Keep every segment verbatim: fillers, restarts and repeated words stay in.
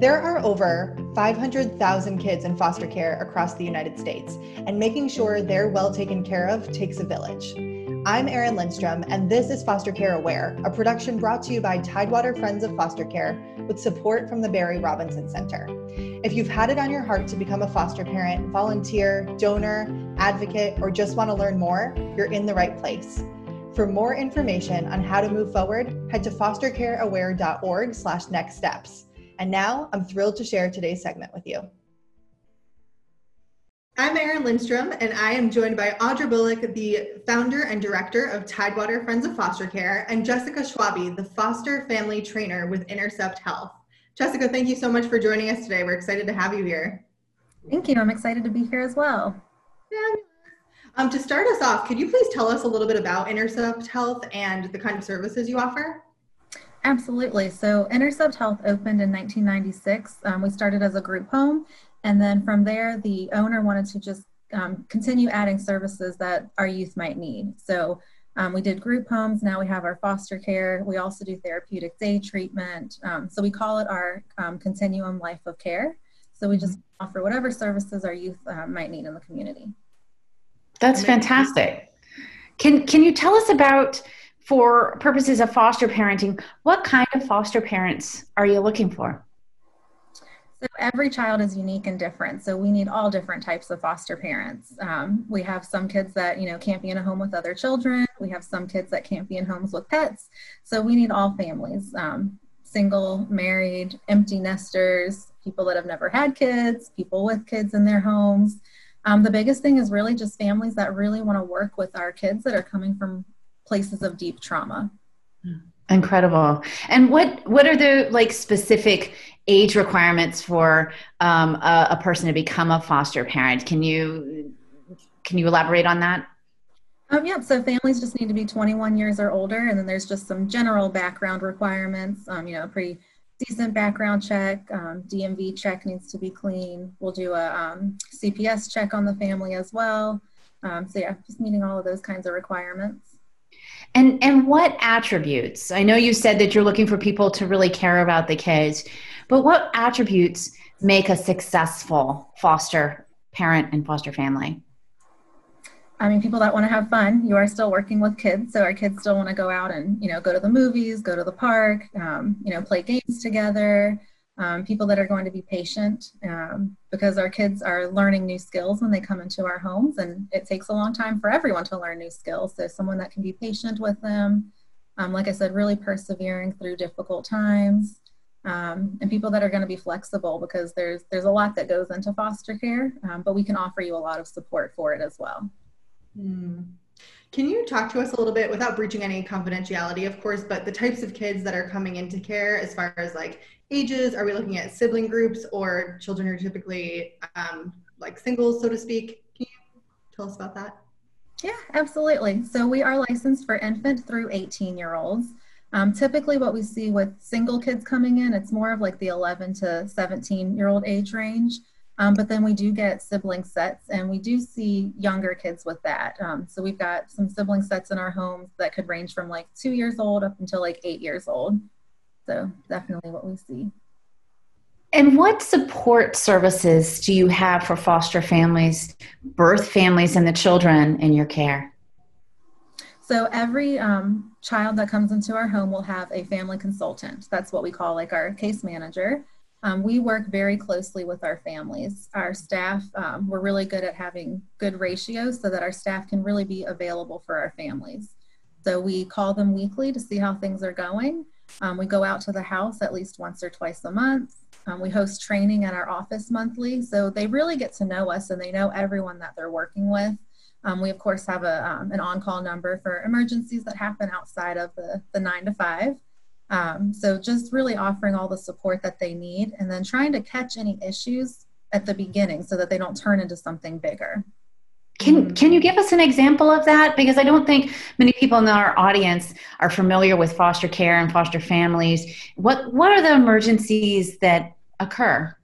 There are over five hundred thousand kids in foster care across the United States, and making sure they're well taken care of takes a village. I'm Erin Lindstrom, and this is Foster Care Aware, a production brought to you by Tidewater Friends of Foster Care with support from the Barry Robinson Center. If you've had it on your heart to become a foster parent, volunteer, donor, advocate, or just want to learn more, you're in the right place. For more information on how to move forward, head to fostercareaware dot org slash next steps. And now I'm thrilled to share today's segment with you. I'm Erin Lindstrom, and I am joined by Audra Bullock, the founder and director of Tidewater Friends of Foster Care, and Jessica Schwabe, the foster family trainer with Intercept Health. Jessica, thank you so much for joining us today. We're excited to have you here. Thank you. I'm excited to be here as well. Yeah. Um, to start us off, could you please tell us a little bit about Intercept Health and the kind of services you offer? Absolutely. So Intercept Health opened in nineteen ninety-six. Um, we started as a group home, and then from there, the owner wanted to just um, continue adding services that our youth might need. So um, we did group homes. Now we have our foster care. We also do therapeutic day treatment. Um, so we call it our um, continuum life of care. So we just mm-hmm. offer whatever services our youth uh, might need in the community. That's fantastic. Can can you tell us about, for purposes of foster parenting, what kind of foster parents are you looking for? So every child is unique and different, so we need all different types of foster parents. Um, we have some kids that, you know, can't be in a home with other children. We have some kids that can't be in homes with pets. So we need all families, um, single, married, empty nesters, people that have never had kids, people with kids in their homes. Um, the biggest thing is really just families that really want to work with our kids that are coming from places of deep trauma. Incredible. And what, what are the like specific age requirements for um, a, a person to become a foster parent? Can you, can you elaborate on that? Um, yeah, so families just need to be twenty-one years or older, and then there's just some general background requirements, um, you know, a pretty decent background check, um, D M V check needs to be clean. We'll do a um, C P S check on the family as well. Um, so yeah, just meeting all of those kinds of requirements. And and what attributes? I know you said that you're looking for people to really care about the kids, but what attributes make a successful foster parent and foster family? I mean, people that want to have fun. You are still working with kids, so our kids still want to go out and, you know, go to the movies, go to the park, um, you know, play games together. Um, people that are going to be patient, um, because our kids are learning new skills when they come into our homes, and it takes a long time for everyone to learn new skills. So someone that can be patient with them, um, like I said, really persevering through difficult times, um, and people that are going to be flexible, because there's there's a lot that goes into foster care, um, but we can offer you a lot of support for it as well. Mm. Can you talk to us a little bit, without breaching any confidentiality, of course, but the types of kids that are coming into care as far as like ages? Are we looking at sibling groups, or children are typically um, like singles, so to speak? Can you tell us about that? Yeah, absolutely. So we are licensed for infant through eighteen-year-olds. Um, typically what we see with single kids coming in, it's more of like the eleven to seventeen-year-old age range. Um, but then we do get sibling sets, and we do see younger kids with that. Um, so we've got some sibling sets in our homes that could range from like two years old up until like eight years old. So definitely what we see. And what support services do you have for foster families, birth families, and the children in your care? So every um, child that comes into our home will have a family consultant. That's what we call like our case manager. Um, we work very closely with our families. Our staff, um, we're really good at having good ratios so that our staff can really be available for our families. So we call them weekly to see how things are going. Um, we go out to the house at least once or twice a month. Um, we host training at our office monthly. So they really get to know us, and they know everyone that they're working with. Um, we, of course, have a, um, an on-call number for emergencies that happen outside of the, the nine to five. Um, so just really offering all the support that they need, and then trying to catch any issues at the beginning so that they don't turn into something bigger. Can can you give us an example of that? Because I don't think many people in our audience are familiar with foster care and foster families. What what are the emergencies that occur?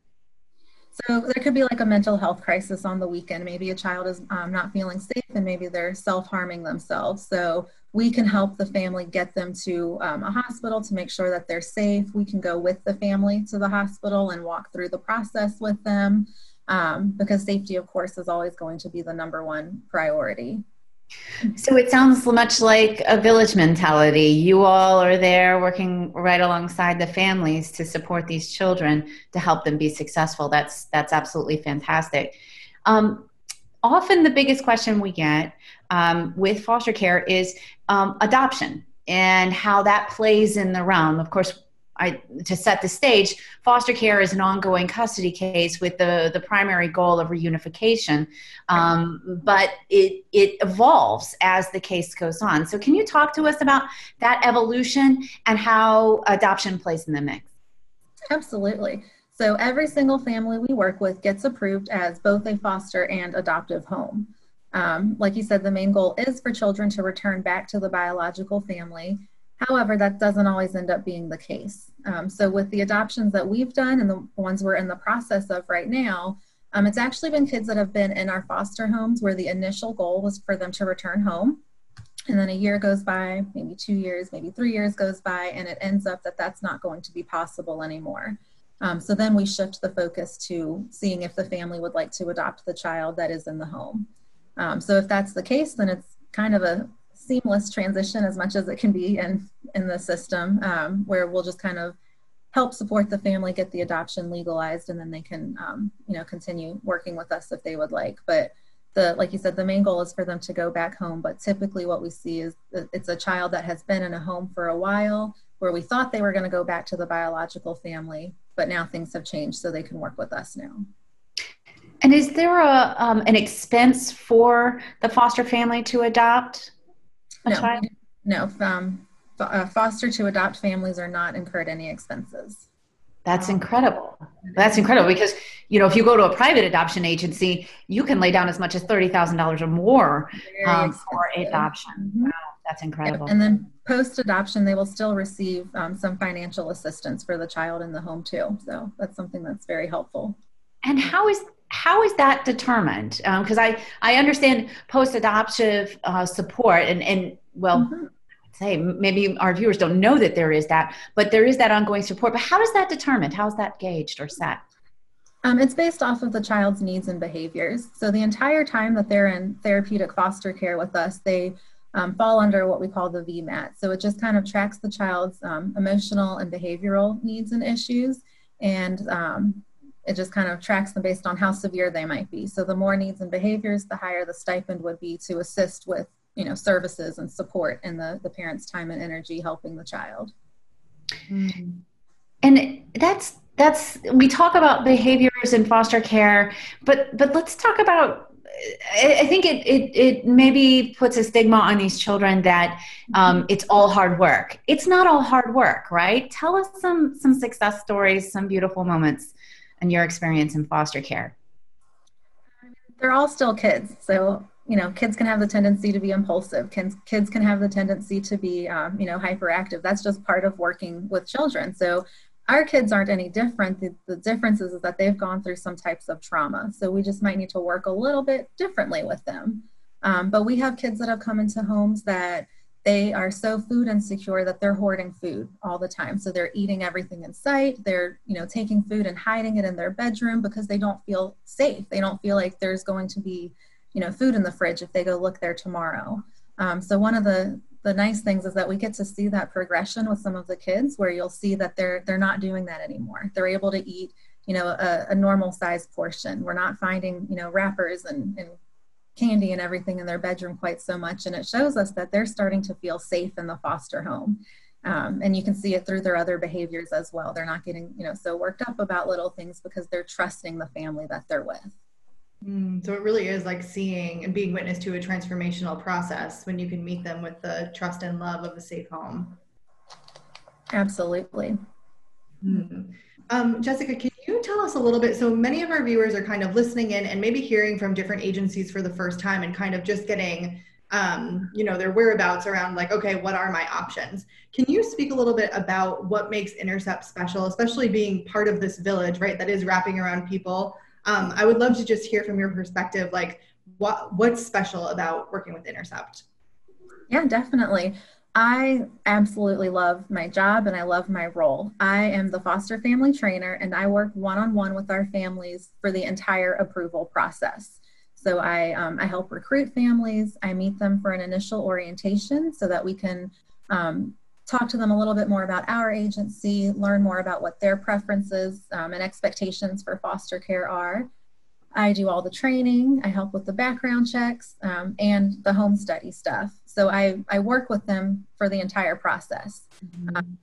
So there could be like a mental health crisis on the weekend. Maybe a child is um, not feeling safe and maybe they're self-harming themselves. So we can help the family get them to um, a hospital to make sure that they're safe. We can go with the family to the hospital and walk through the process with them um, because safety, of course, is always going to be the number one priority. So it sounds much like a village mentality. You all are there working right alongside the families to support these children, to help them be successful. That's that's absolutely fantastic. Um, often the biggest question we get um, with foster care is um, adoption and how that plays in the realm. Of course, I, to set the stage, foster care is an ongoing custody case with the, the primary goal of reunification, um, but it, it evolves as the case goes on. So can you talk to us about that evolution and how adoption plays in the mix? Absolutely. So every single family we work with gets approved as both a foster and adoptive home. Um, like you said, the main goal is for children to return back to the biological family. However, that doesn't always end up being the case. Um, so with the adoptions that we've done and the ones we're in the process of right now, um, it's actually been kids that have been in our foster homes where the initial goal was for them to return home. And then a year goes by, maybe two years, maybe three years goes by, and it ends up that that's not going to be possible anymore. Um, so then we shift the focus to seeing if the family would like to adopt the child that is in the home. Um, so if that's the case, then it's kind of a seamless transition as much as it can be in, in the system, um, where we'll just kind of help support the family, get the adoption legalized, and then they can, um, you know, continue working with us if they would like. But the, like you said, the main goal is for them to go back home. But typically what we see is it's a child that has been in a home for a while where we thought they were going to go back to the biological family, but now things have changed, so they can work with us now. And is there a, um, an expense for the foster family to adopt? No, no. Um, foster to adopt families are not incurred any expenses. That's incredible. That's incredible because, you know, if you go to a private adoption agency, you can lay down as much as thirty thousand dollars or more um, for adoption. Mm-hmm. Wow, that's incredible. Yep. And then post-adoption, they will still receive um, some financial assistance for the child in the home too. So that's something that's very helpful. And how is How is that determined? Because um, I, I understand post-adoptive uh, support and, and well, mm-hmm. I'd say maybe our viewers don't know that there is that, but there is that ongoing support. But how is that determined? How is that gauged or set? Um, it's based off of the child's needs and behaviors. So the entire time that they're in therapeutic foster care with us, they um, fall under what we call the V MAT. So it just kind of tracks the child's um, emotional and behavioral needs and issues, and um, it just kind of tracks them based on how severe they might be. So the more needs and behaviors, the higher the stipend would be to assist with, you know, services and support and the, the parents' time and energy helping the child. And that's, that's, we talk about behaviors in foster care, but, but let's talk about, I think it, it, it maybe puts a stigma on these children that um, it's all hard work. It's not all hard work, right? Tell us some, some success stories, some beautiful moments and your experience in foster care. They're all still kids. So, you know, kids can have the tendency to be impulsive. Kids, kids can have the tendency to be, um, you know, hyperactive. That's just part of working with children. So our kids aren't any different. The, the difference is that they've gone through some types of trauma. So we just might need to work a little bit differently with them. Um, but we have kids that have come into homes that they are so food insecure that they're hoarding food all the time. So they're eating everything in sight. They're, you know, taking food and hiding it in their bedroom because they don't feel safe. They don't feel like there's going to be, you know, food in the fridge if they go look there tomorrow. Um, so one of the, the nice things is that we get to see that progression with some of the kids where you'll see that they're, they're not doing that anymore. They're able to eat, you know, a, a normal sized portion. We're not finding, you know, wrappers and, and candy and everything in their bedroom quite so much. And it shows us that they're starting to feel safe in the foster home. Um, and you can see it through their other behaviors as well. They're not getting, you know, so worked up about little things because they're trusting the family that they're with. Mm, so it really is like seeing and being witness to a transformational process when you can meet them with the trust and love of a safe home. Absolutely. Mm. Um, Jessica, can you tell us a little bit? So many of our viewers are kind of listening in and maybe hearing from different agencies for the first time and kind of just getting, um, you know, their whereabouts around like, okay, what are my options? Can you speak a little bit about what makes Intercept special, especially being part of this village, right? That is wrapping around people Um, I would love to just hear from your perspective, like what what's special about working with Intercept? Yeah, definitely. I absolutely love my job and I love my role. I am the foster family trainer and I work one-on-one with our families for the entire approval process. So I, um, I help recruit families. I meet them for an initial orientation so that we can um, talk to them a little bit more about our agency, learn more about what their preferences um, and expectations for foster care are. I do all the training, I help with the background checks um, and the home study stuff. So I, I work with them for the entire process. Mm-hmm. um,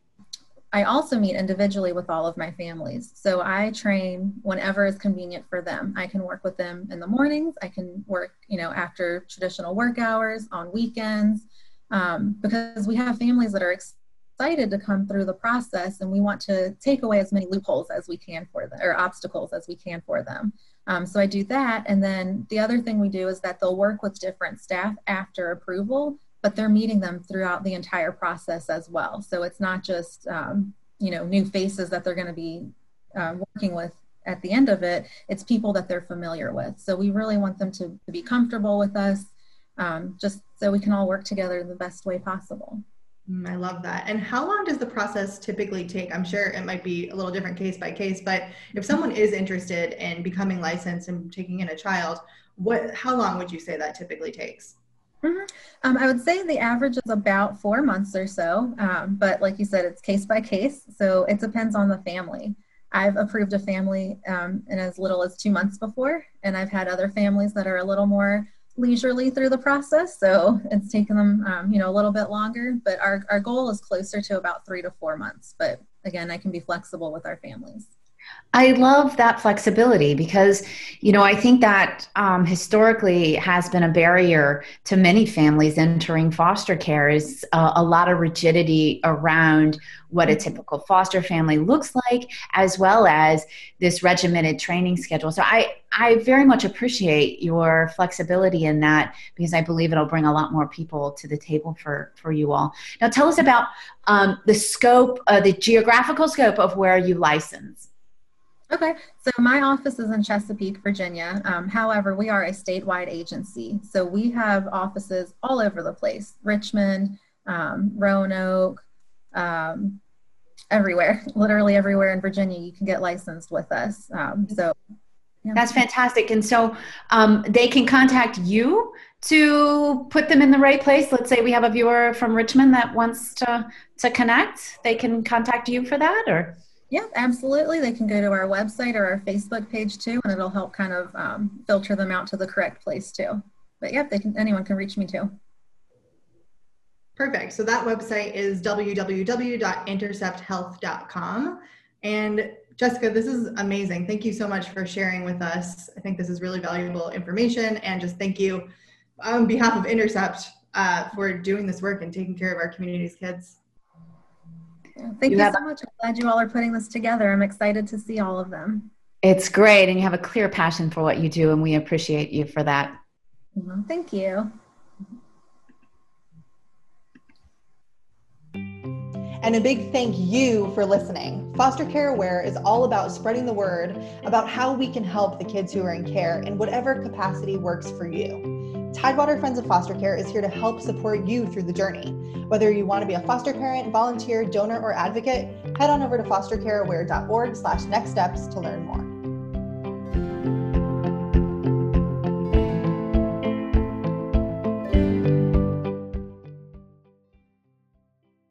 I also meet individually with all of my families. So I train whenever is convenient for them. I can work with them in the mornings, I can work, you know, after traditional work hours, on weekends, um, because we have families that are excited to come through the process and we want to take away as many loopholes as we can for them, or obstacles as we can for them. Um, so I do that, and then the other thing we do is that they'll work with different staff after approval, but they're meeting them throughout the entire process as well. So it's not just, um, you know, new faces that they're going to be uh, working with at the end of it. It's people that they're familiar with. So we really want them to, to be comfortable with us, um, just so we can all work together in the best way possible. Mm, I love that. And how long does the process typically take? I'm sure it might be a little different case by case, but if someone is interested in becoming licensed and taking in a child, what, how long would you say that typically takes? Mm-hmm. Um, I would say the average is about four months or so, um, but like you said, it's case by case, so it depends on the family. I've approved a family um, in as little as two months before, and I've had other families that are a little more leisurely through the process, so it's taken them, um, you know, a little bit longer, but our, our goal is closer to about three to four months, but again, I can be flexible with our families. I love that flexibility because, you know, I think that um, historically has been a barrier to many families entering foster care is uh, a lot of rigidity around what a typical foster family looks like, as well as this regimented training schedule. So I, I very much appreciate your flexibility in that because I believe it'll bring a lot more people to the table for, for you all. Now tell us about um, the scope, uh, the geographical scope of where you license. Okay, so my office is in Chesapeake, Virginia. Um, however, we are a statewide agency. So we have offices all over the place, Richmond, um, Roanoke, um, everywhere, literally everywhere in Virginia, you can get licensed with us. Um, so yeah. That's fantastic. And so um, they can contact you to put them in the right place. Let's say we have a viewer from Richmond that wants to, to connect. They can contact you for that, or? Yeah, absolutely. They can go to our website or our Facebook page too, and it'll help kind of um, filter them out to the correct place too. But yeah, they can, anyone can reach me too. Perfect. So that website is w w w dot intercept health dot com. And Jessica, this is amazing. Thank you so much for sharing with us. I think this is really valuable information, and just thank you on behalf of Intercept uh, for doing this work and taking care of our community's kids. Thank you, you have, so much. I'm glad you all are putting this together. I'm excited to see all of them. It's great. And you have a clear passion for what you do, and we appreciate you for that. Well, thank you. And a big thank you for listening. Foster Care Aware is all about spreading the word about how we can help the kids who are in care in whatever capacity works for you. Tidewater Friends of Foster Care is here to help support you through the journey. Whether you want to be a foster parent, volunteer, donor, or advocate, head on over to foster care aware dot org slash next steps to learn more.